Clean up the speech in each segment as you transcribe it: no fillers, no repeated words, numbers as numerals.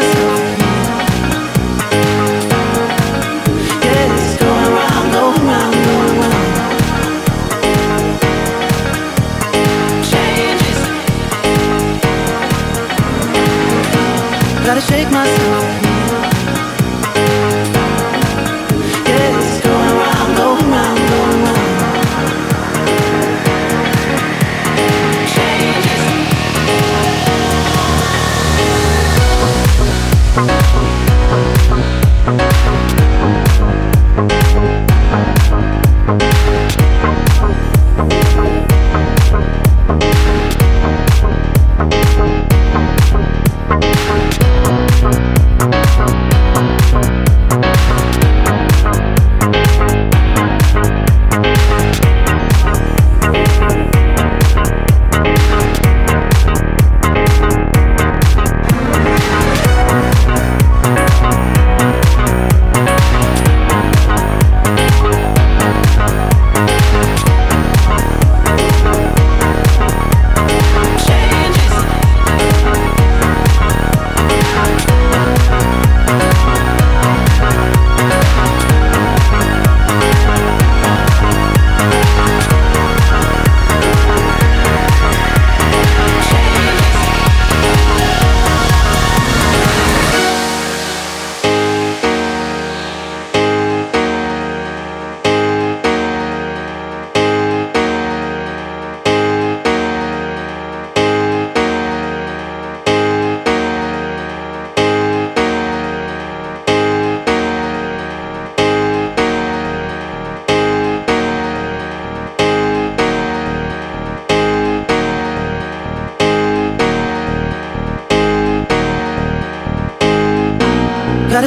Gotta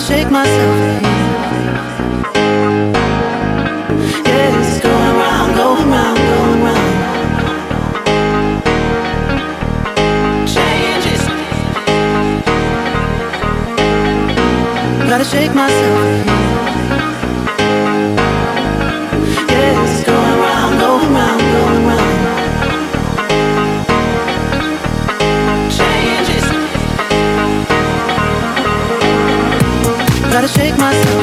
shake myself. Yeah, it's going round, going round, going round. Gotta shake myself. Yeah, it's going round, going round, going round. Changes. Gotta shake myself.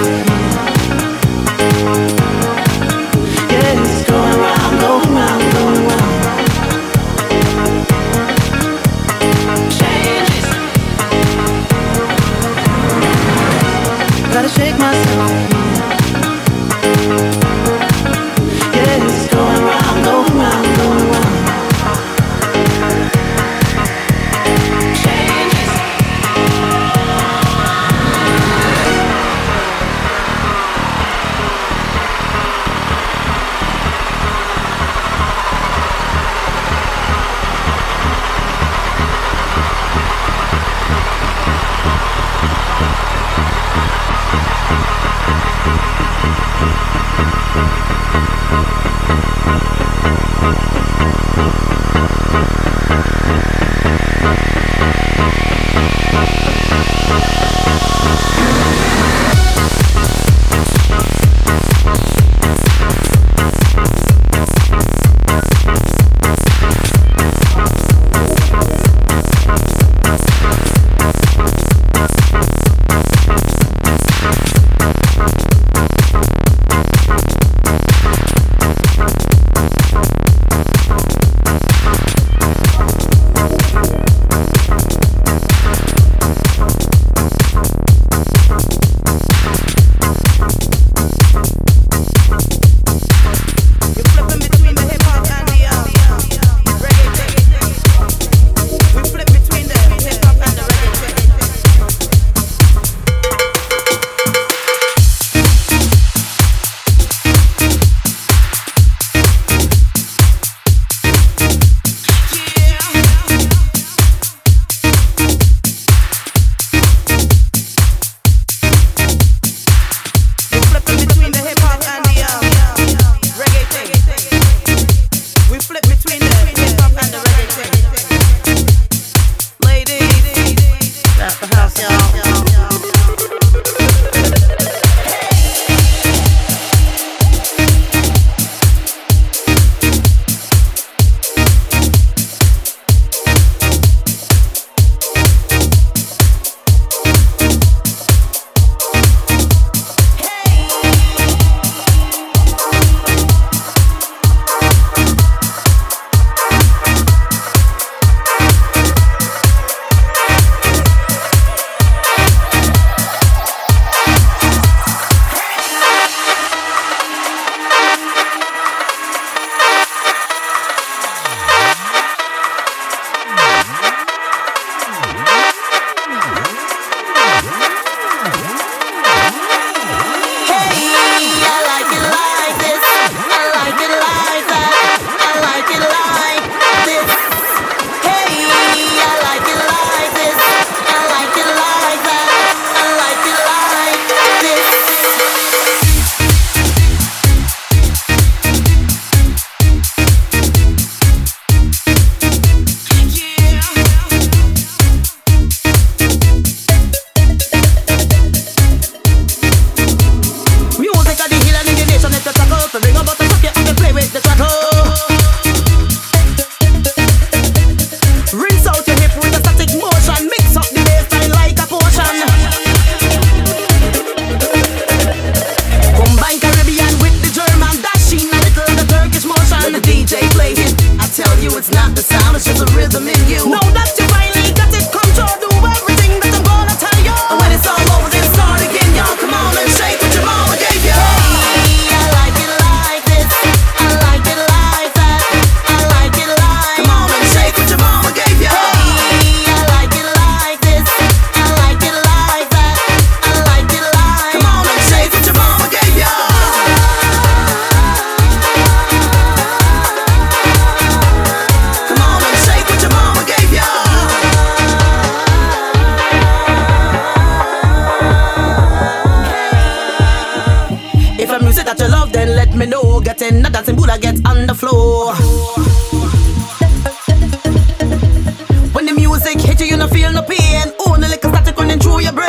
Yeah, it's going round, going round, going round. Gotta shake myself. Yeah, it's going round, going round, going round. Changes. Gotta shake myself. Yeah, it's going round, going round, going round. me know. Getting the dancing Buddha gets on the floor. When the music hits you, you don't feel no pain. Only like a static running through your brain.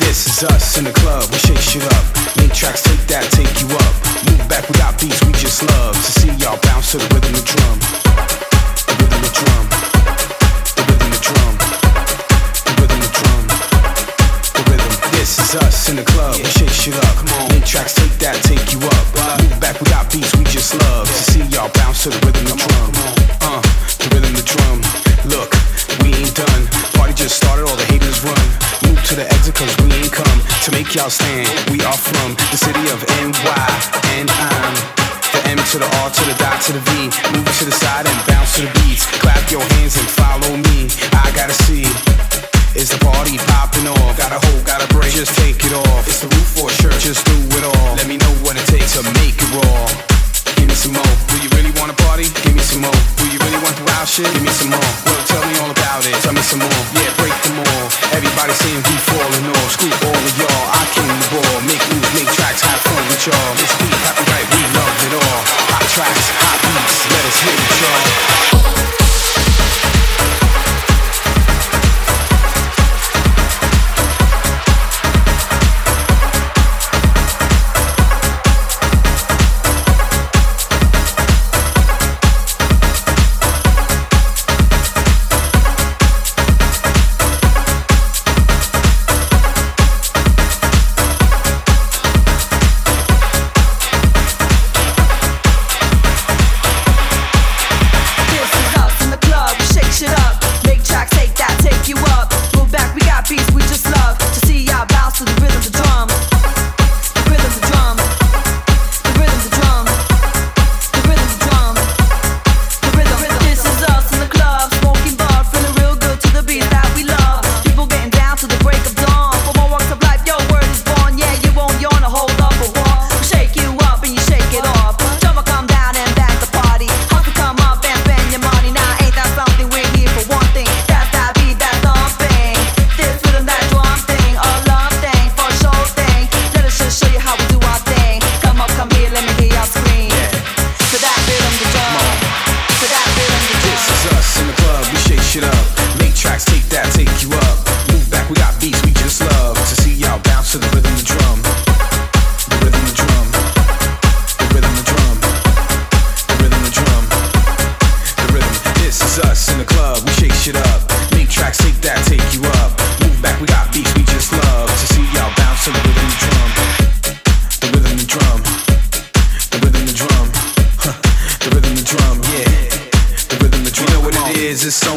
This is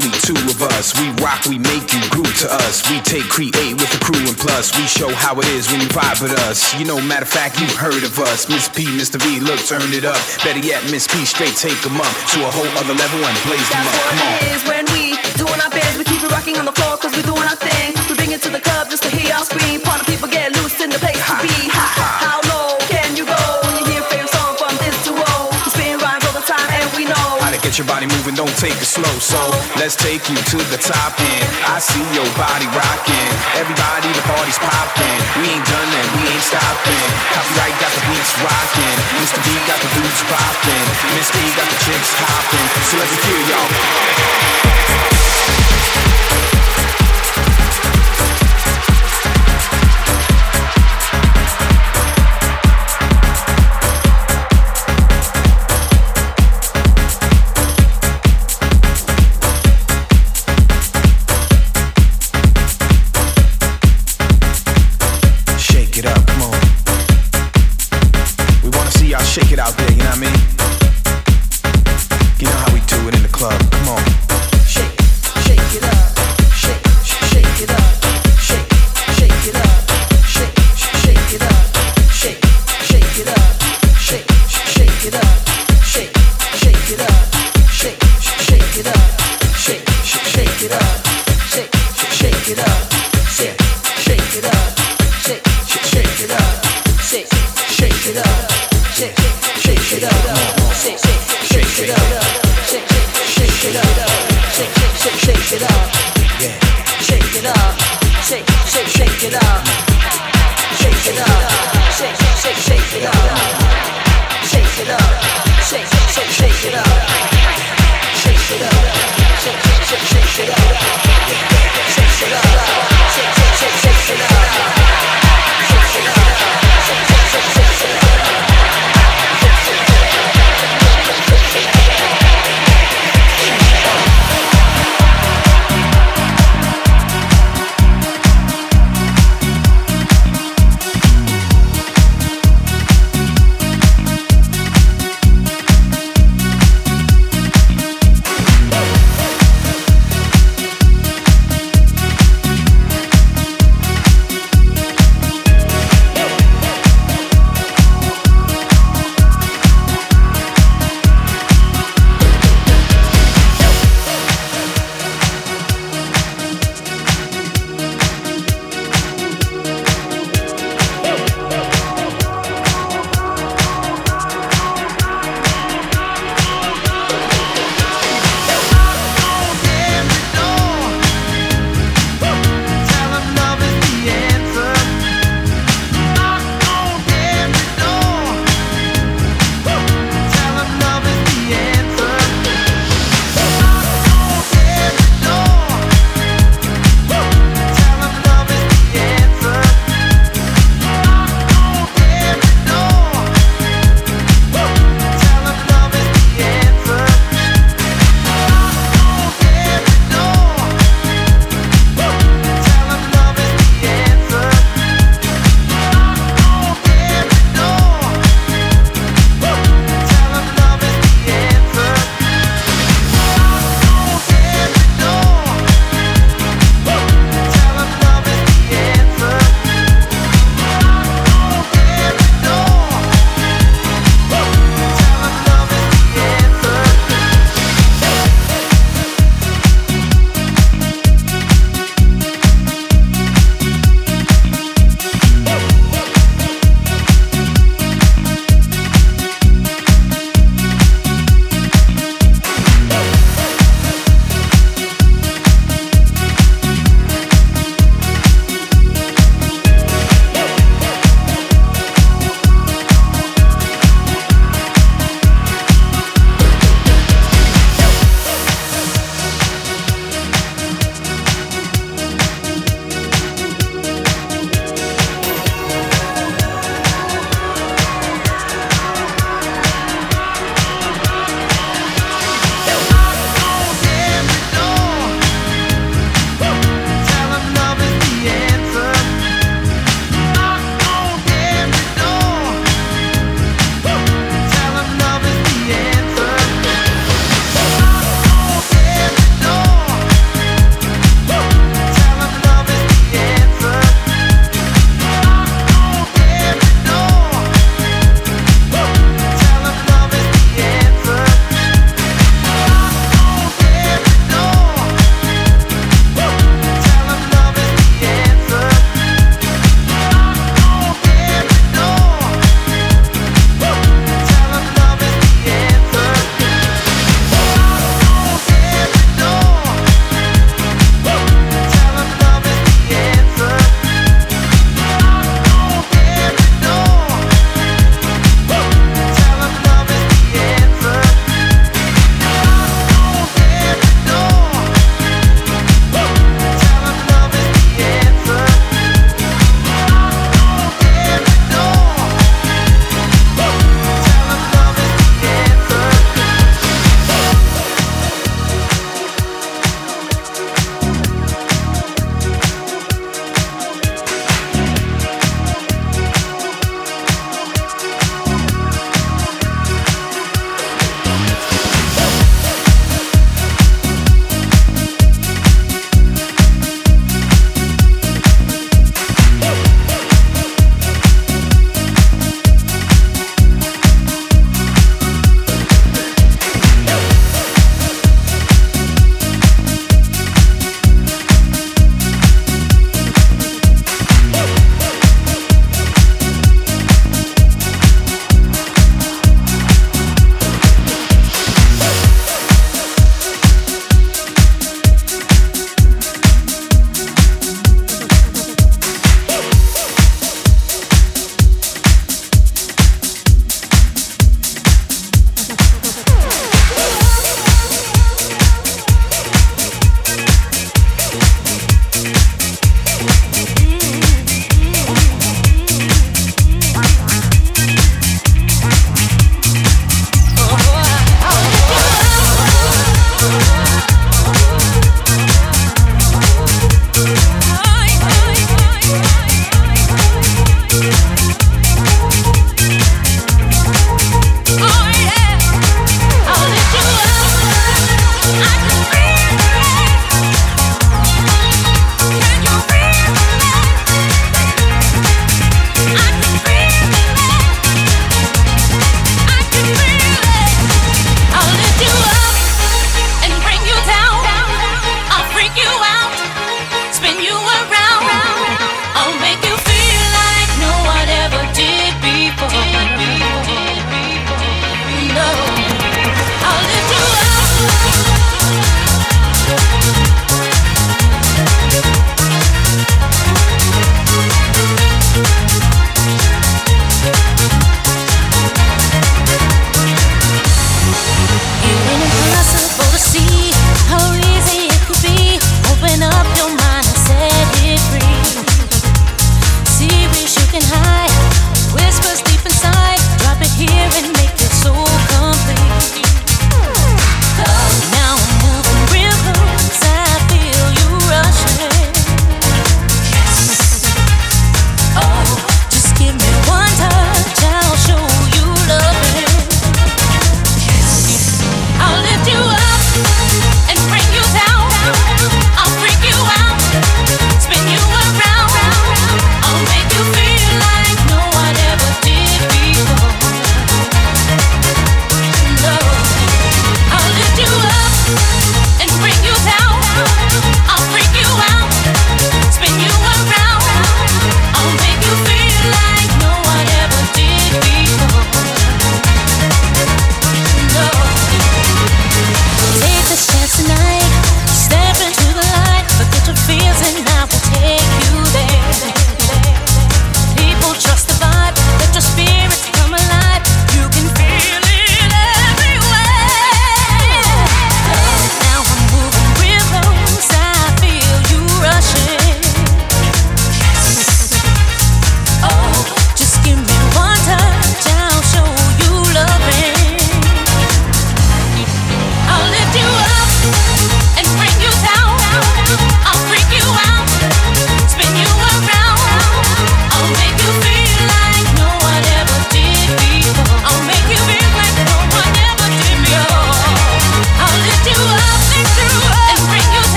only two of us. We rock, we make you groove to us. We take, create with the crew, and plus we show how it is when you vibe with us. You know, matter of fact, you've heard of us. Miss P, Mr. V, look, turn it up. Better yet, Miss P, straight take them up to a whole other level and blaze them up. Come on. That's what it is when we doing our biz. We keep it rocking on the floor cause we're doing our thing. We bring it to the club just to hear y'all scream. Party people get loose in the place to be. How low can you go when you hear a favorite song from this to oh? You spin rhymes all the time and we know how to get your body moving, don't take it slow. So let's take you to the top end. I see your body rocking. Everybody, the party's popping. We ain't done and we ain't stopping. Copyright got the beats rocking. Mr. B got the boots popping. Miss B got the chicks hopping. So let's hear y'all.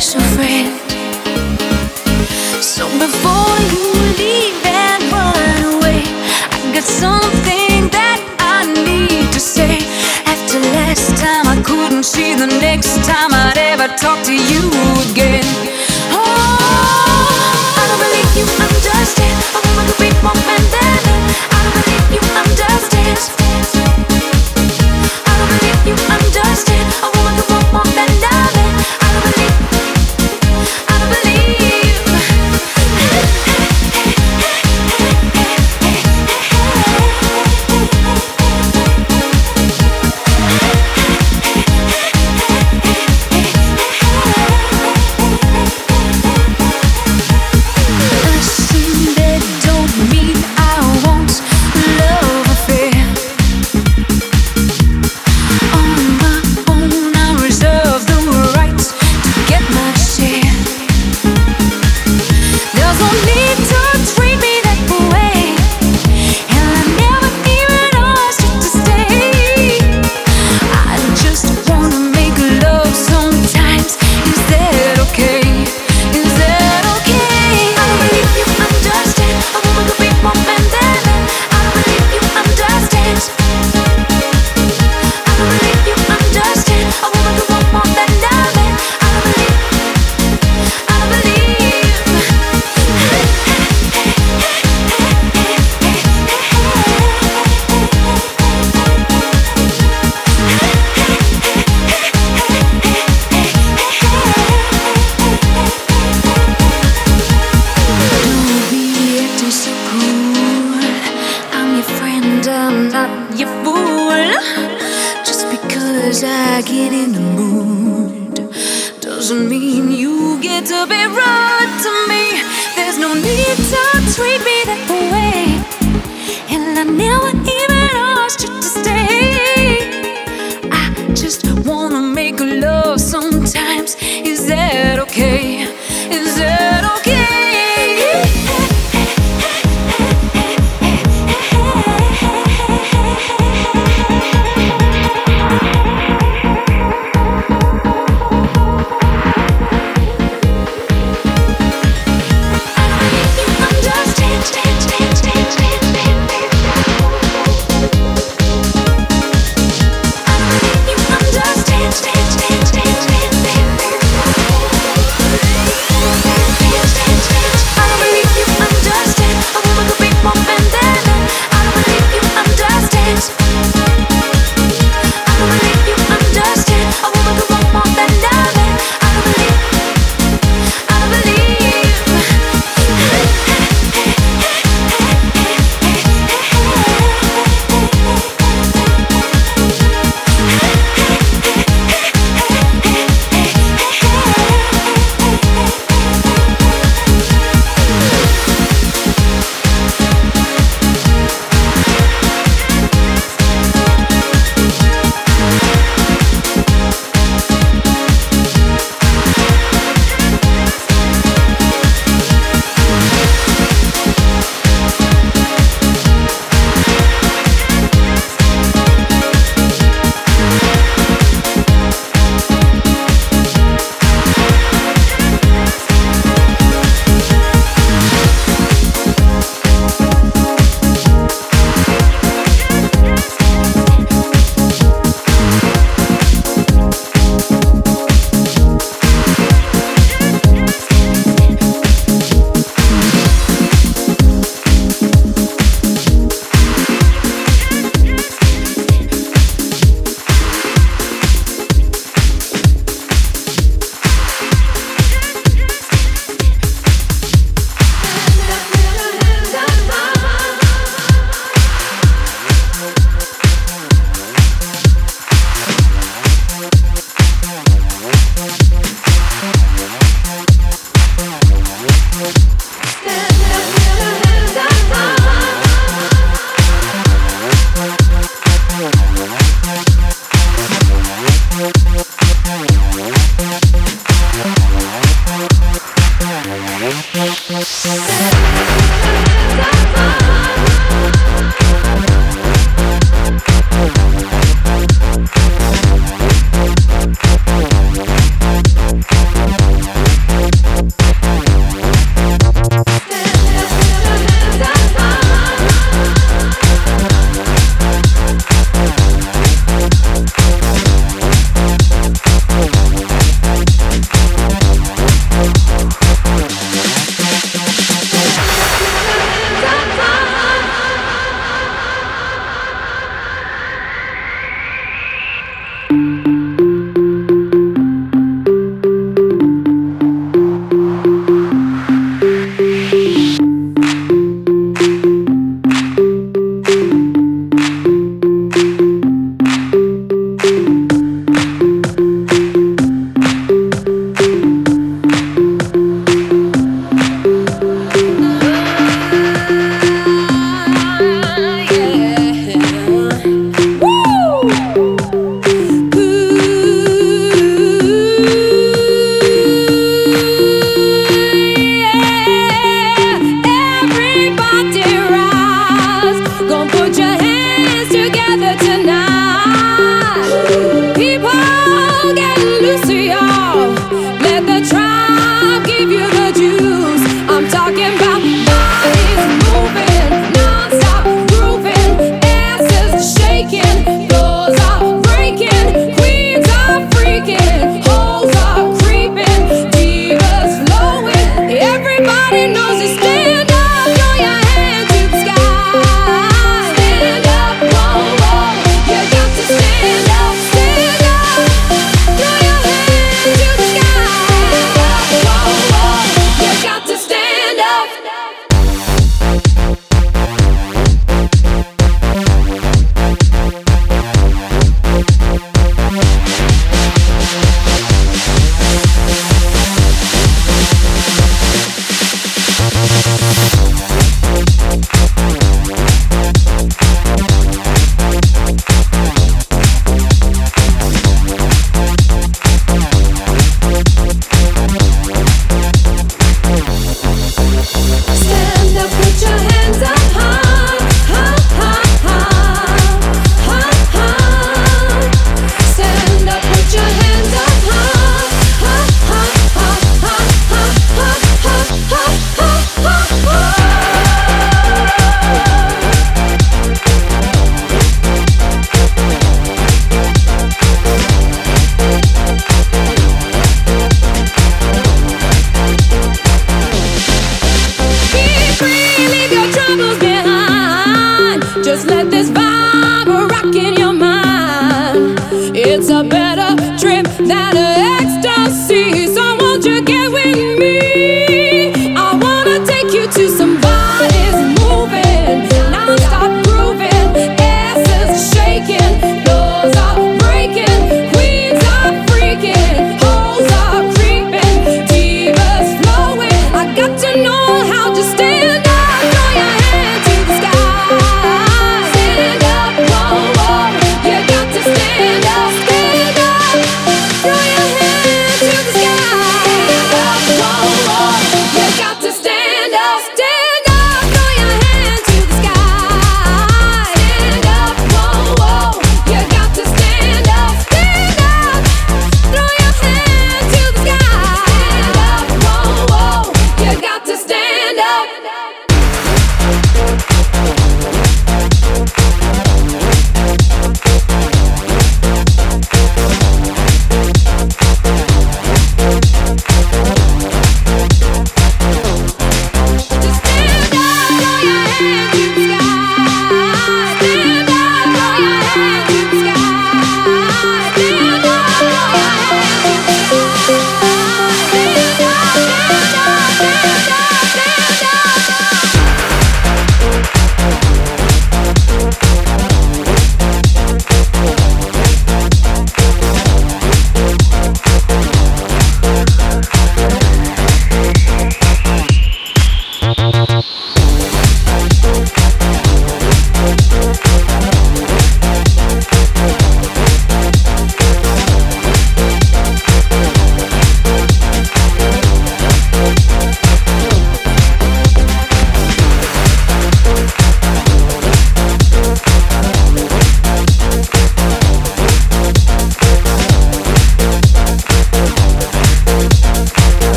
special friend. So before you leave and run away, I got something that I need to say. After last time I couldn't see the next time I'd ever talk to you again. Oh, I don't believe you understand. I want to be more man than that. I don't believe you understand. I don't believe you understand. I want to be more man than that. I get in the mood doesn't mean you get to be rude to me. There's no need to treat me that way, and I never even asked you to stay. I just wanna make love sometimes. Is that okay? Is that okay? Change, change, change. Stand up, throw your hands.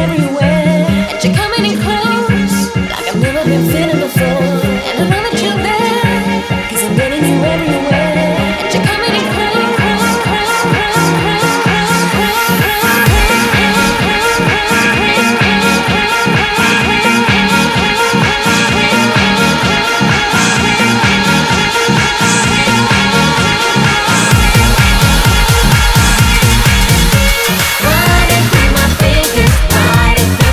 everywhere, and you're coming in close like I've never been feeling before. And I know that you're there, 'cause I'm getting you everywhere, and you're coming in close. Why did my fingers, why did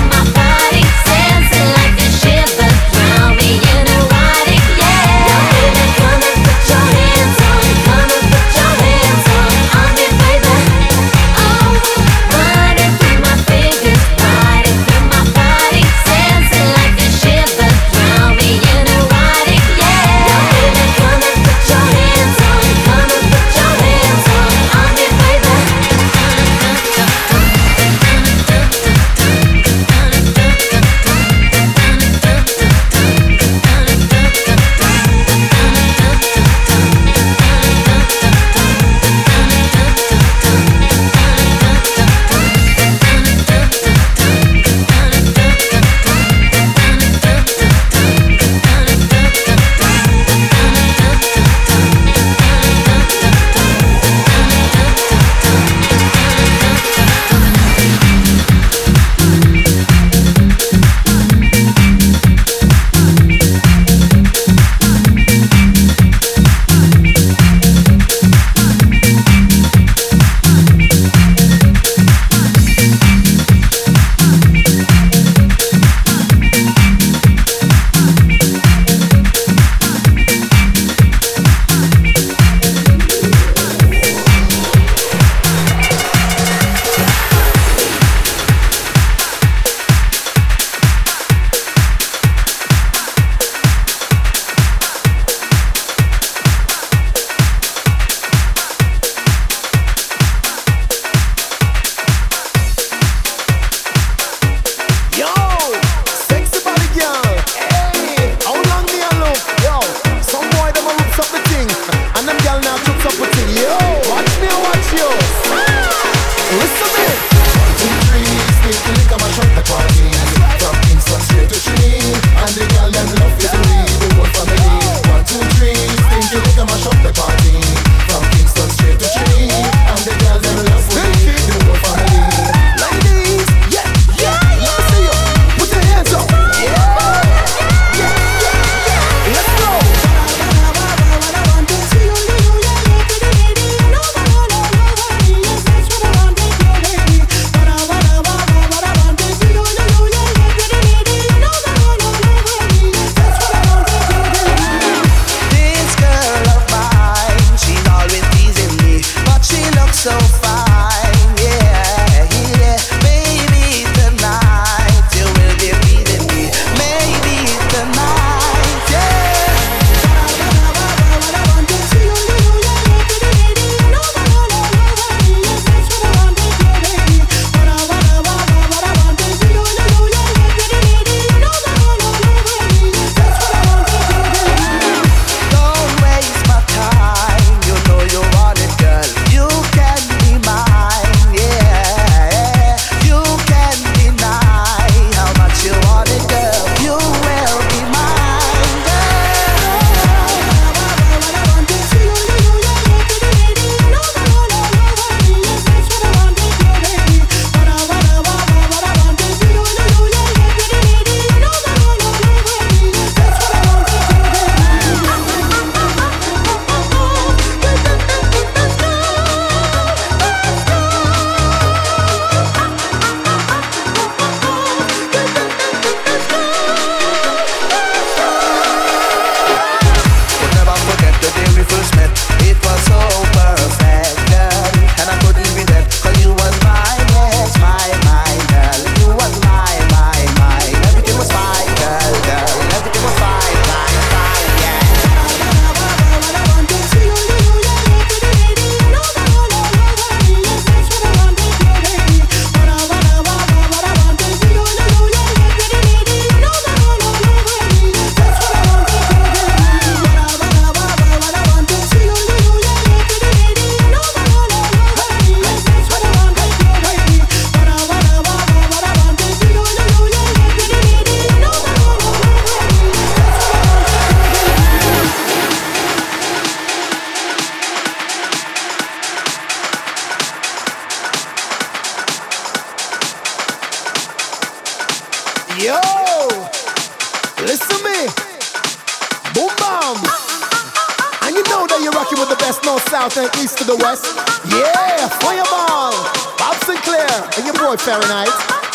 west, north, south, and east to the west. Yeah, Fireball, Bob Sinclair, and your boy Fahrenheit.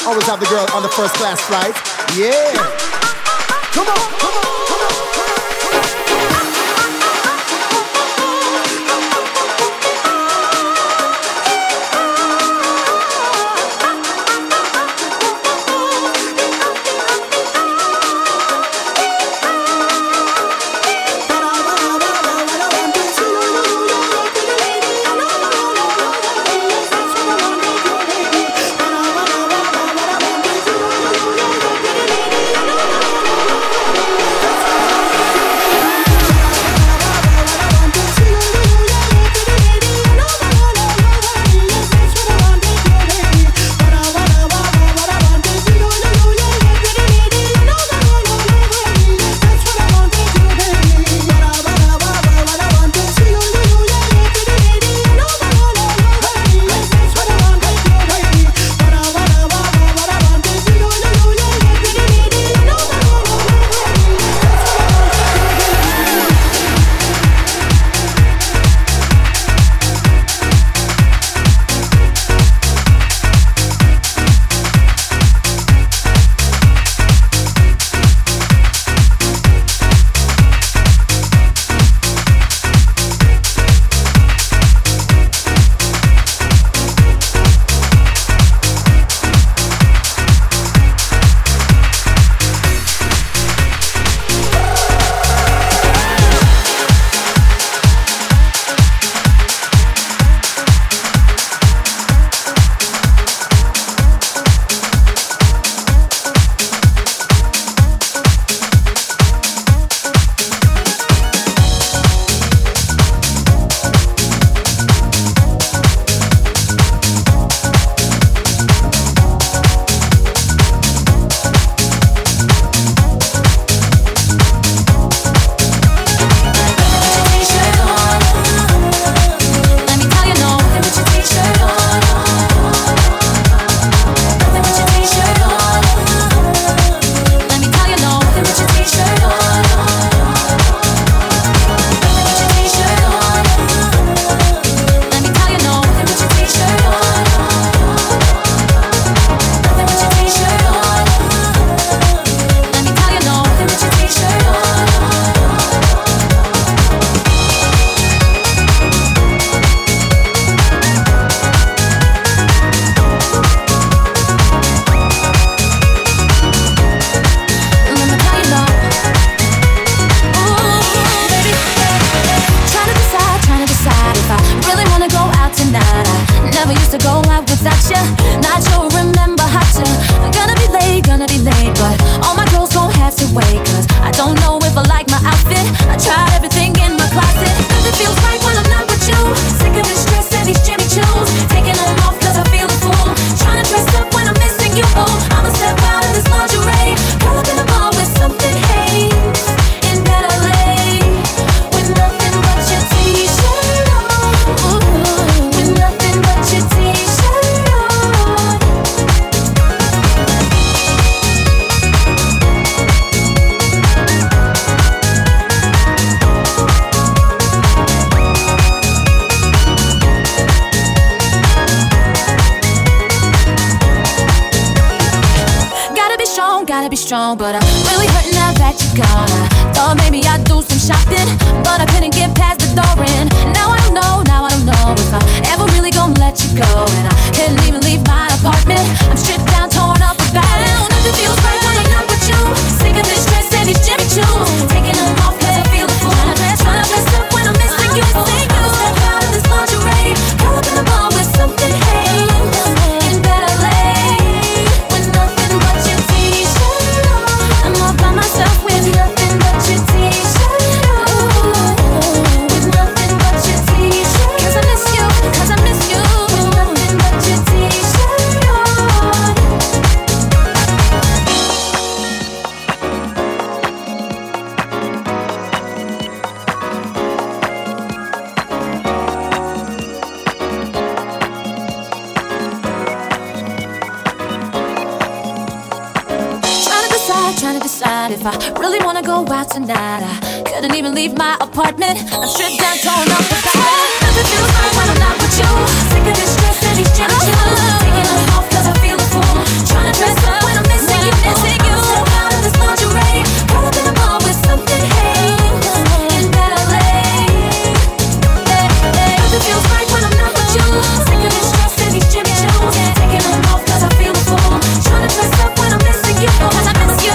Always have the girl on the first class flight. Yeah. Come on, come on. But I'm really hurting now that you're gone. I thought maybe I'd do some shopping, but I couldn't get past the door in. Now I don't know if I'm ever really gonna let you go. And I couldn't even leave my apartment. I'm stripped down, torn up about it. Nothing feels right when I'm not with you. Sick of this dress and these Jimmy Choo's. Taking them off cause I feel a fool. Trying to dress up when I'm missing you. Think I'm gonna step out of this lingerie. Caught up in the mall with something, hey. Myself with nothing but your t-shirt on, with nothing if I really wanna go out tonight. I couldn't even leave my apartment. I'm stripped down, torn up, but I have nothing to do when I'm not with you. Sick of this stress and these challenges. Taking us off 'cause I feel a fool. Trying to dress up when I'm missing you, missing you. Step out of this lingerie, pull up in the mall with something hanging in ballet. Nothing feels right when I'm not with you. Sick of this stress and these challenges. Taking us off 'cause I feel a fool. Trying to dress up when I'm missing you, when I miss you.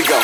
we go.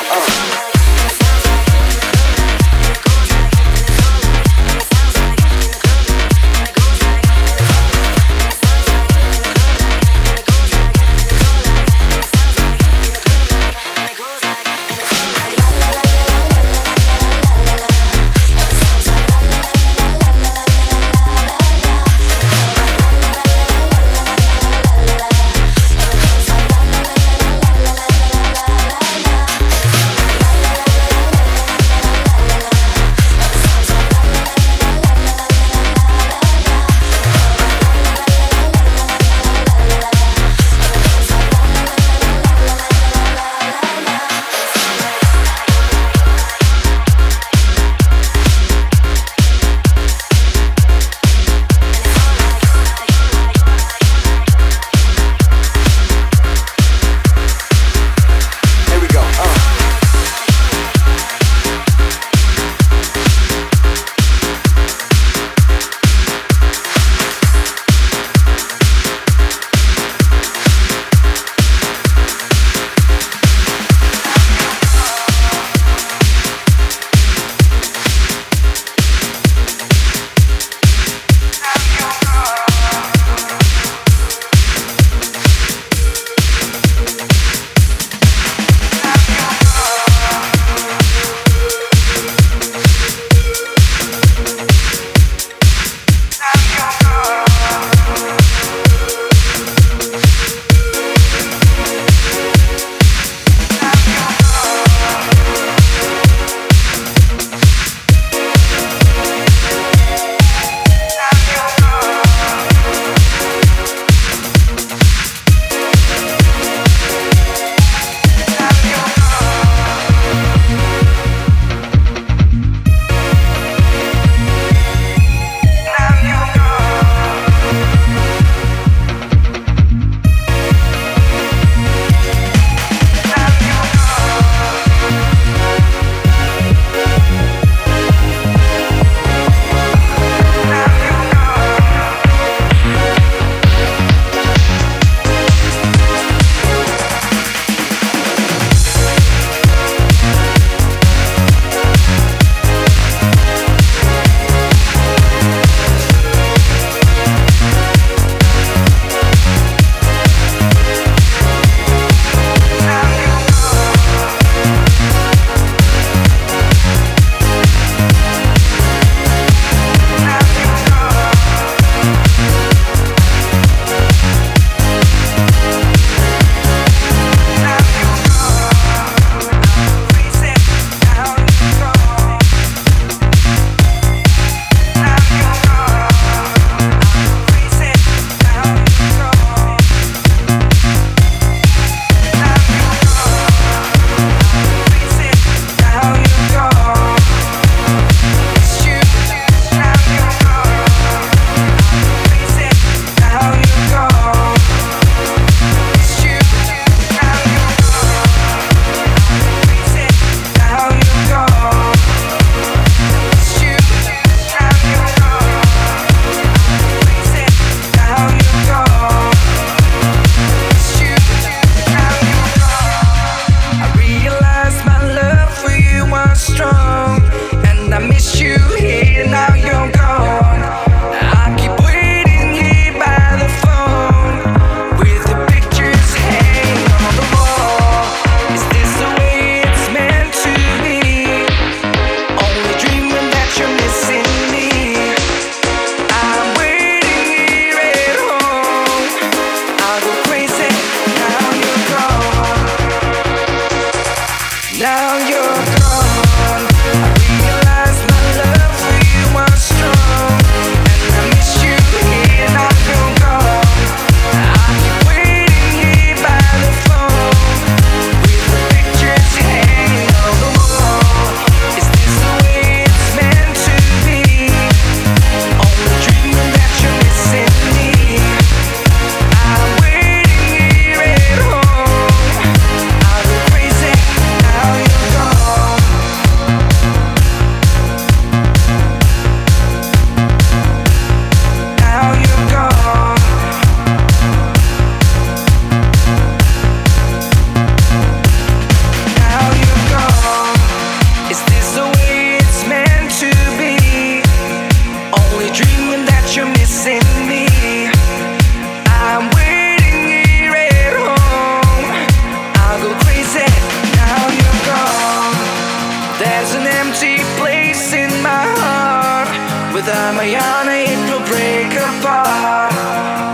the Mayana, it will break apart.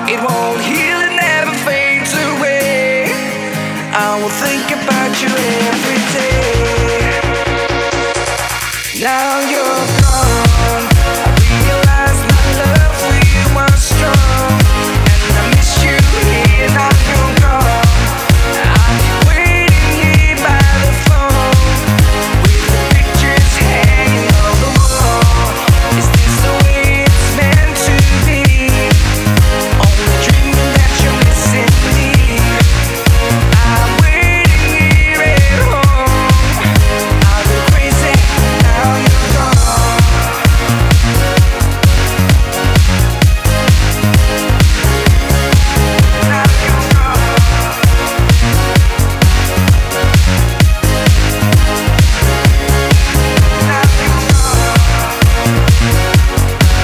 It won't heal, it never fades away. I will think about you every day. Now you're gone, I realize my love for you was strong, and I miss you here, now you're gone. I'm waiting here by the phone, with the pictures hanging on the wall. Is this the way it's meant to be? Only dreaming that you're missing me. I'm waiting here at home, I'll go crazy, now you're gone. Now you're gone. Now you're gone. Now you're gone. Now you're gone. Now you're gone. Now you're gone. Now you're gone. Now you're gone.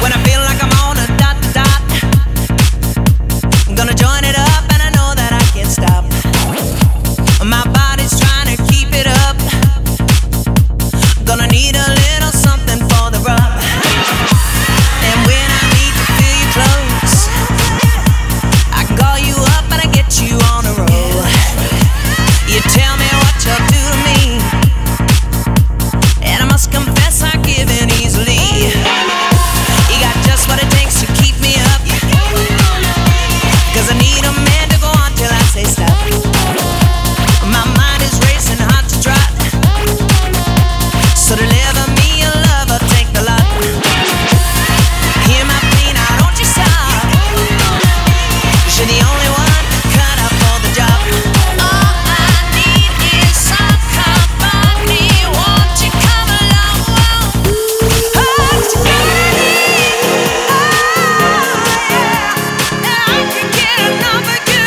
When I feel like I'm on a dot, I'm gonna join it up, and I know that I can't stop. My body's trying to keep it up, gonna need a little something for the rub. And when I need to feel you close, I can call you up and I get you on a roll. You tell me what you'll do to me, and I must confess I give in easily. You got just what it takes to keep me up, cause I need a man to go on till I say stop. My mind is racing, hot to trot, so deliver me a love, I'll take the lot. Hear my plea, now don't you stop, 'cause you're the only one cut out for the job. All I need is some company, won't you come along? I can get enough of you.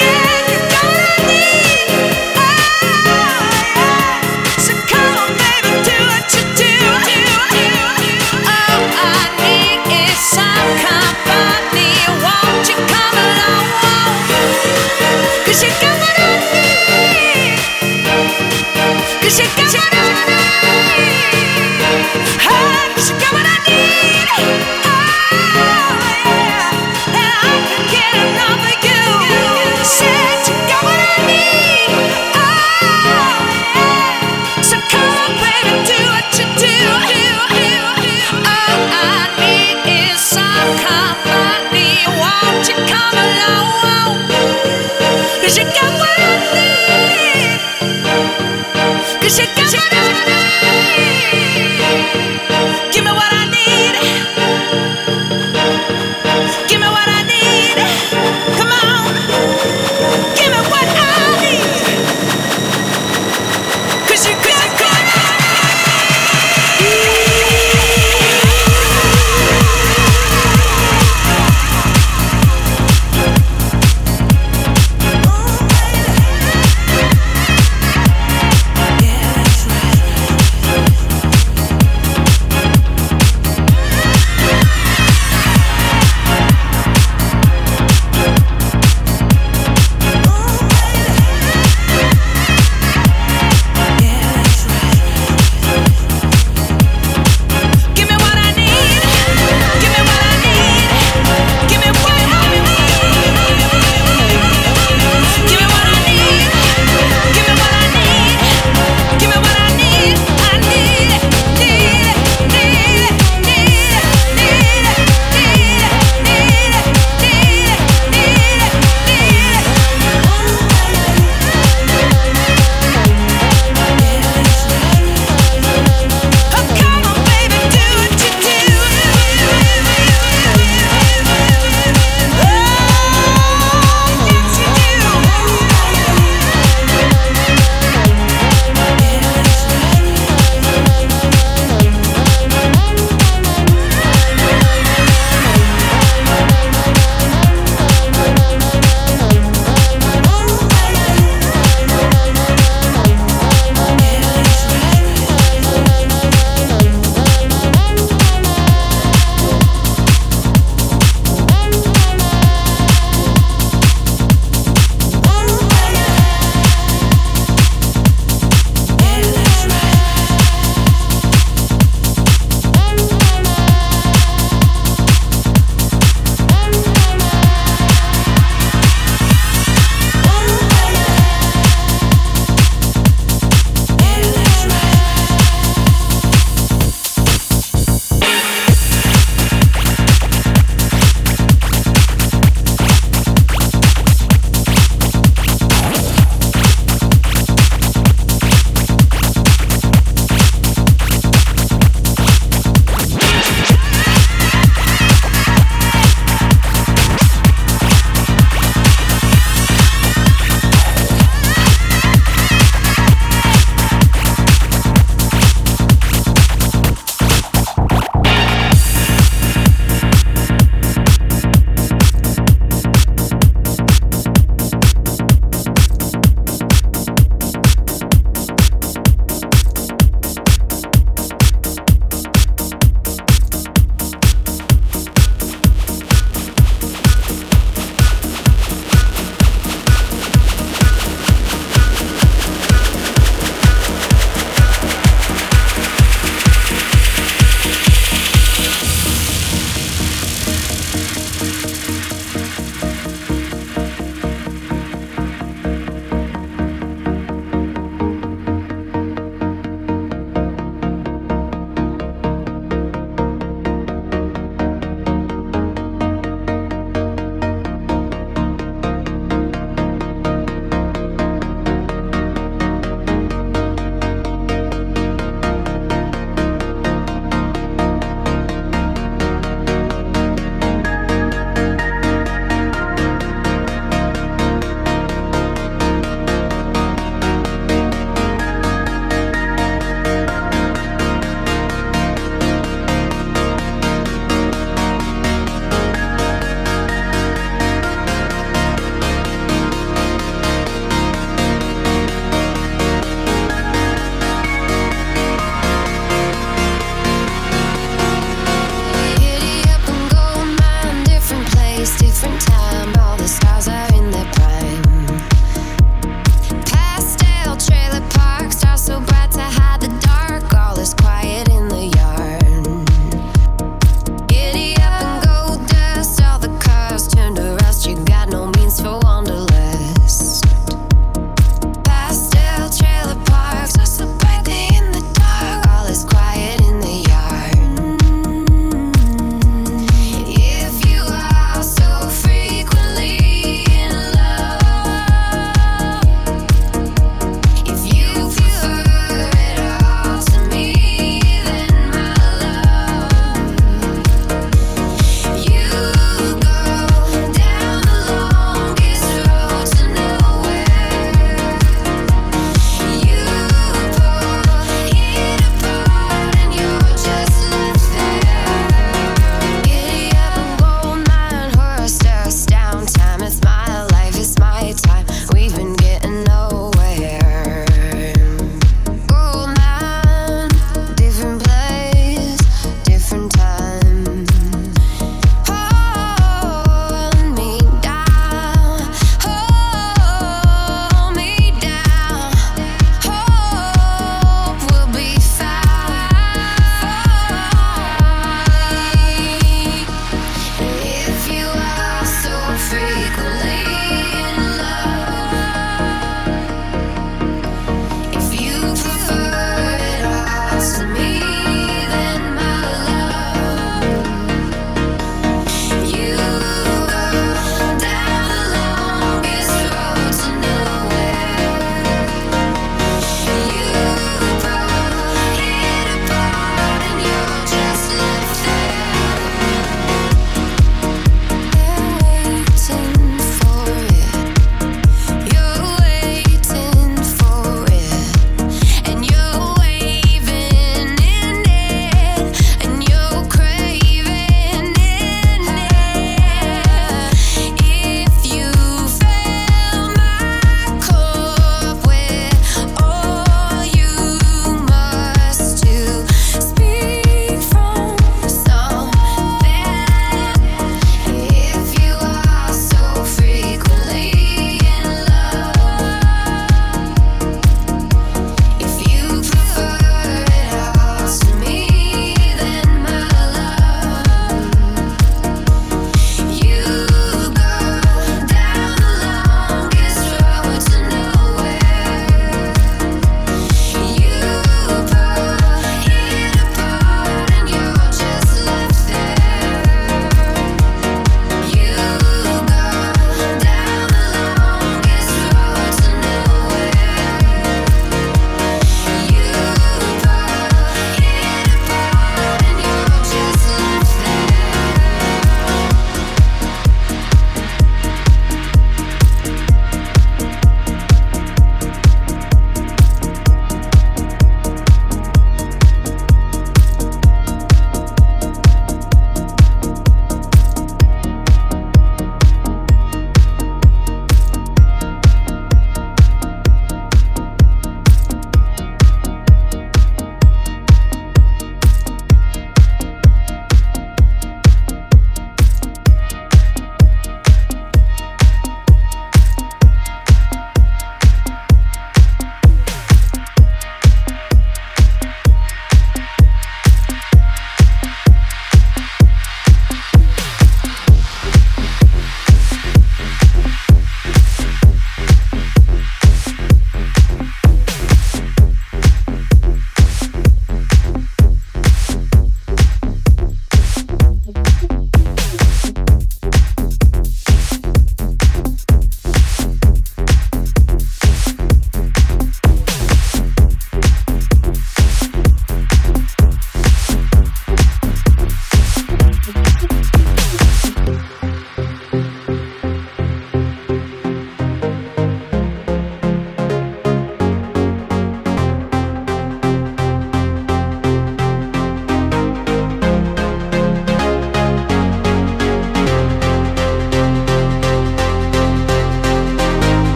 Yeah, you're gonna need. So come on, baby, do it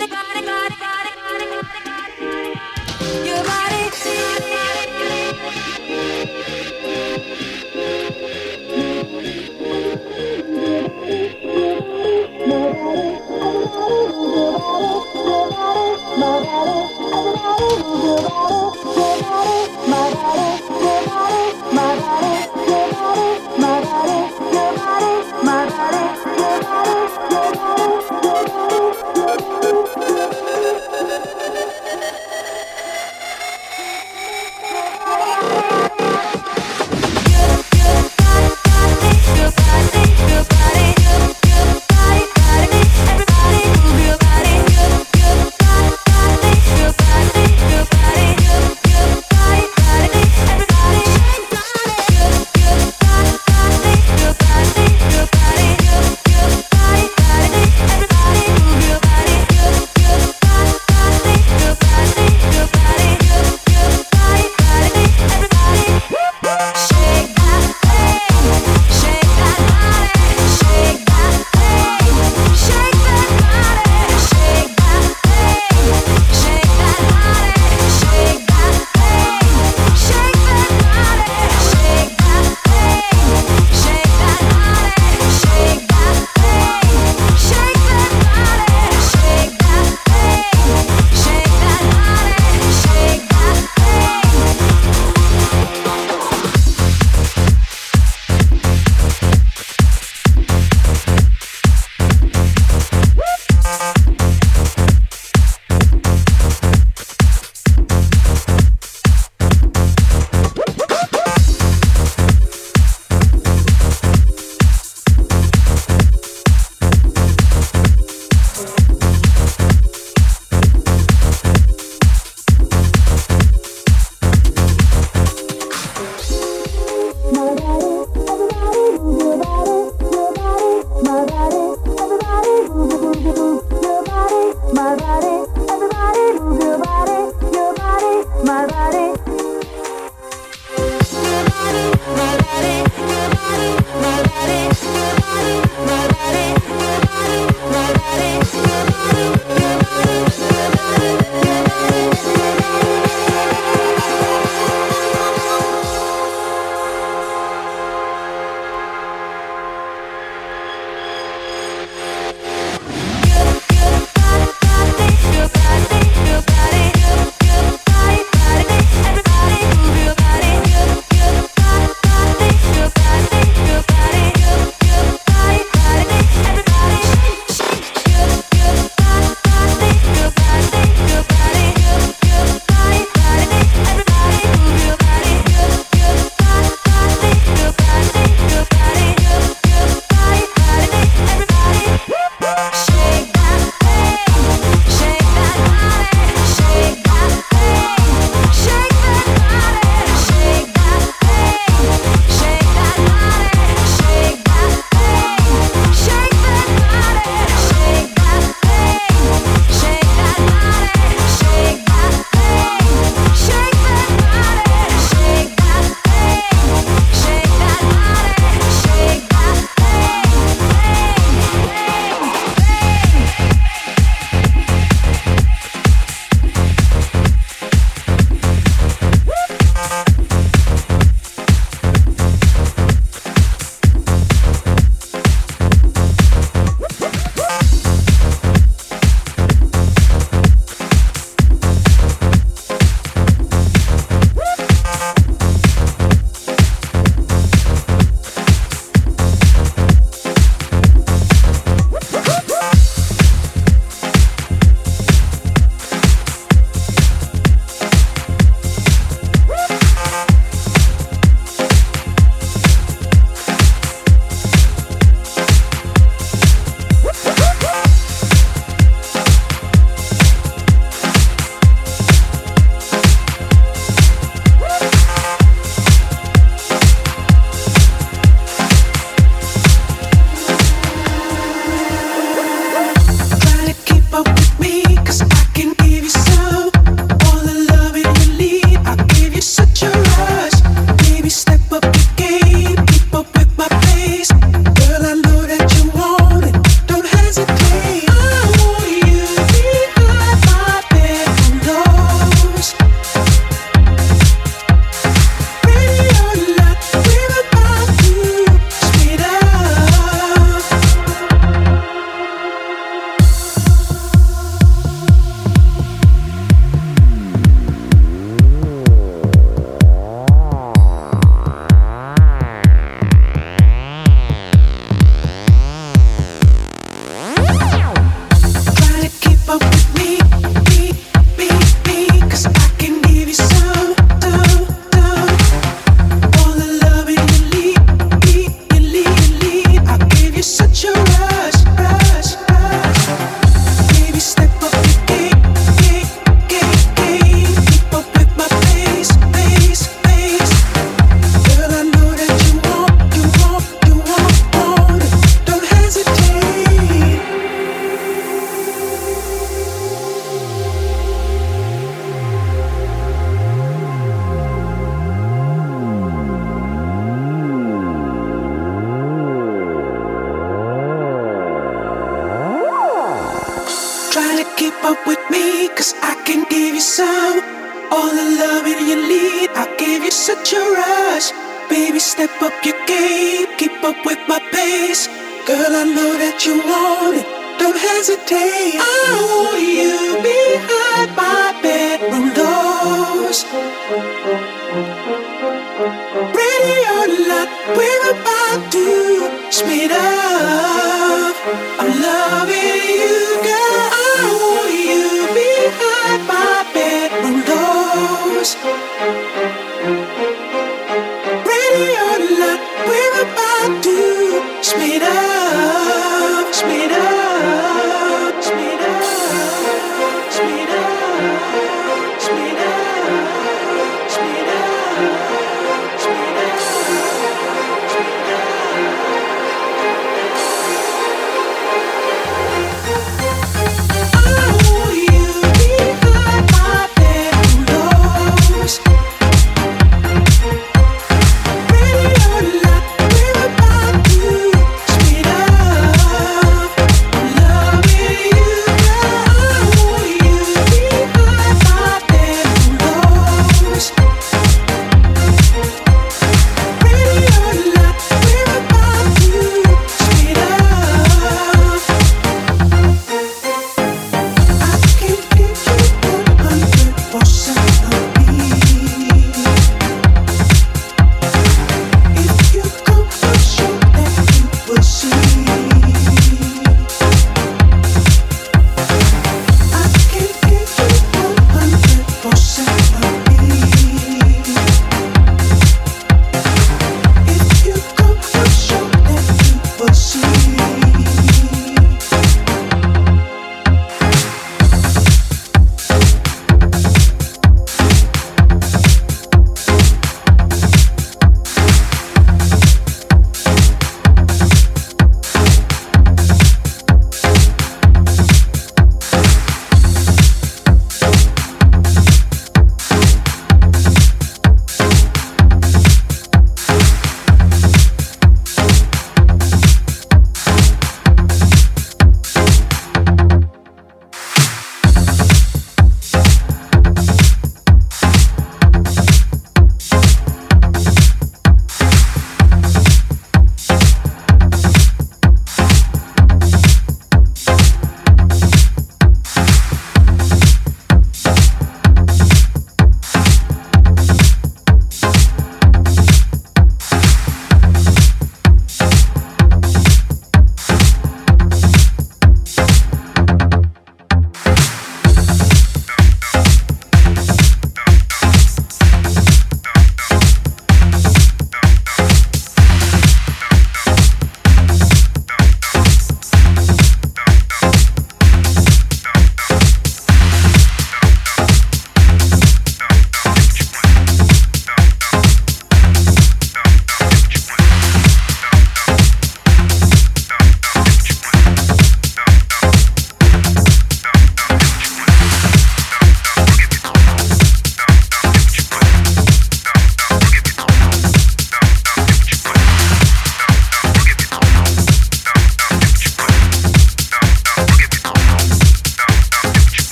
My body. up with me, cause I can give you some. All the loving you need, I'll give you such a rush. Baby, step up your game, keep up with my pace. Girl, I know that you want it, don't hesitate. I want you behind my bedroom doors. Ready or not, we're about to speed up. I'm loving you, girl. I want you behind my bedroom doors. Ready or not, we're about to speed up, speed up.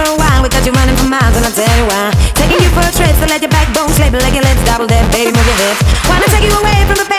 for a while without you running for miles, and I'll tell you why. Taking you for a trip, so let your backbone slip, let your lips double dip, baby, move your hips. Wanna take you away from the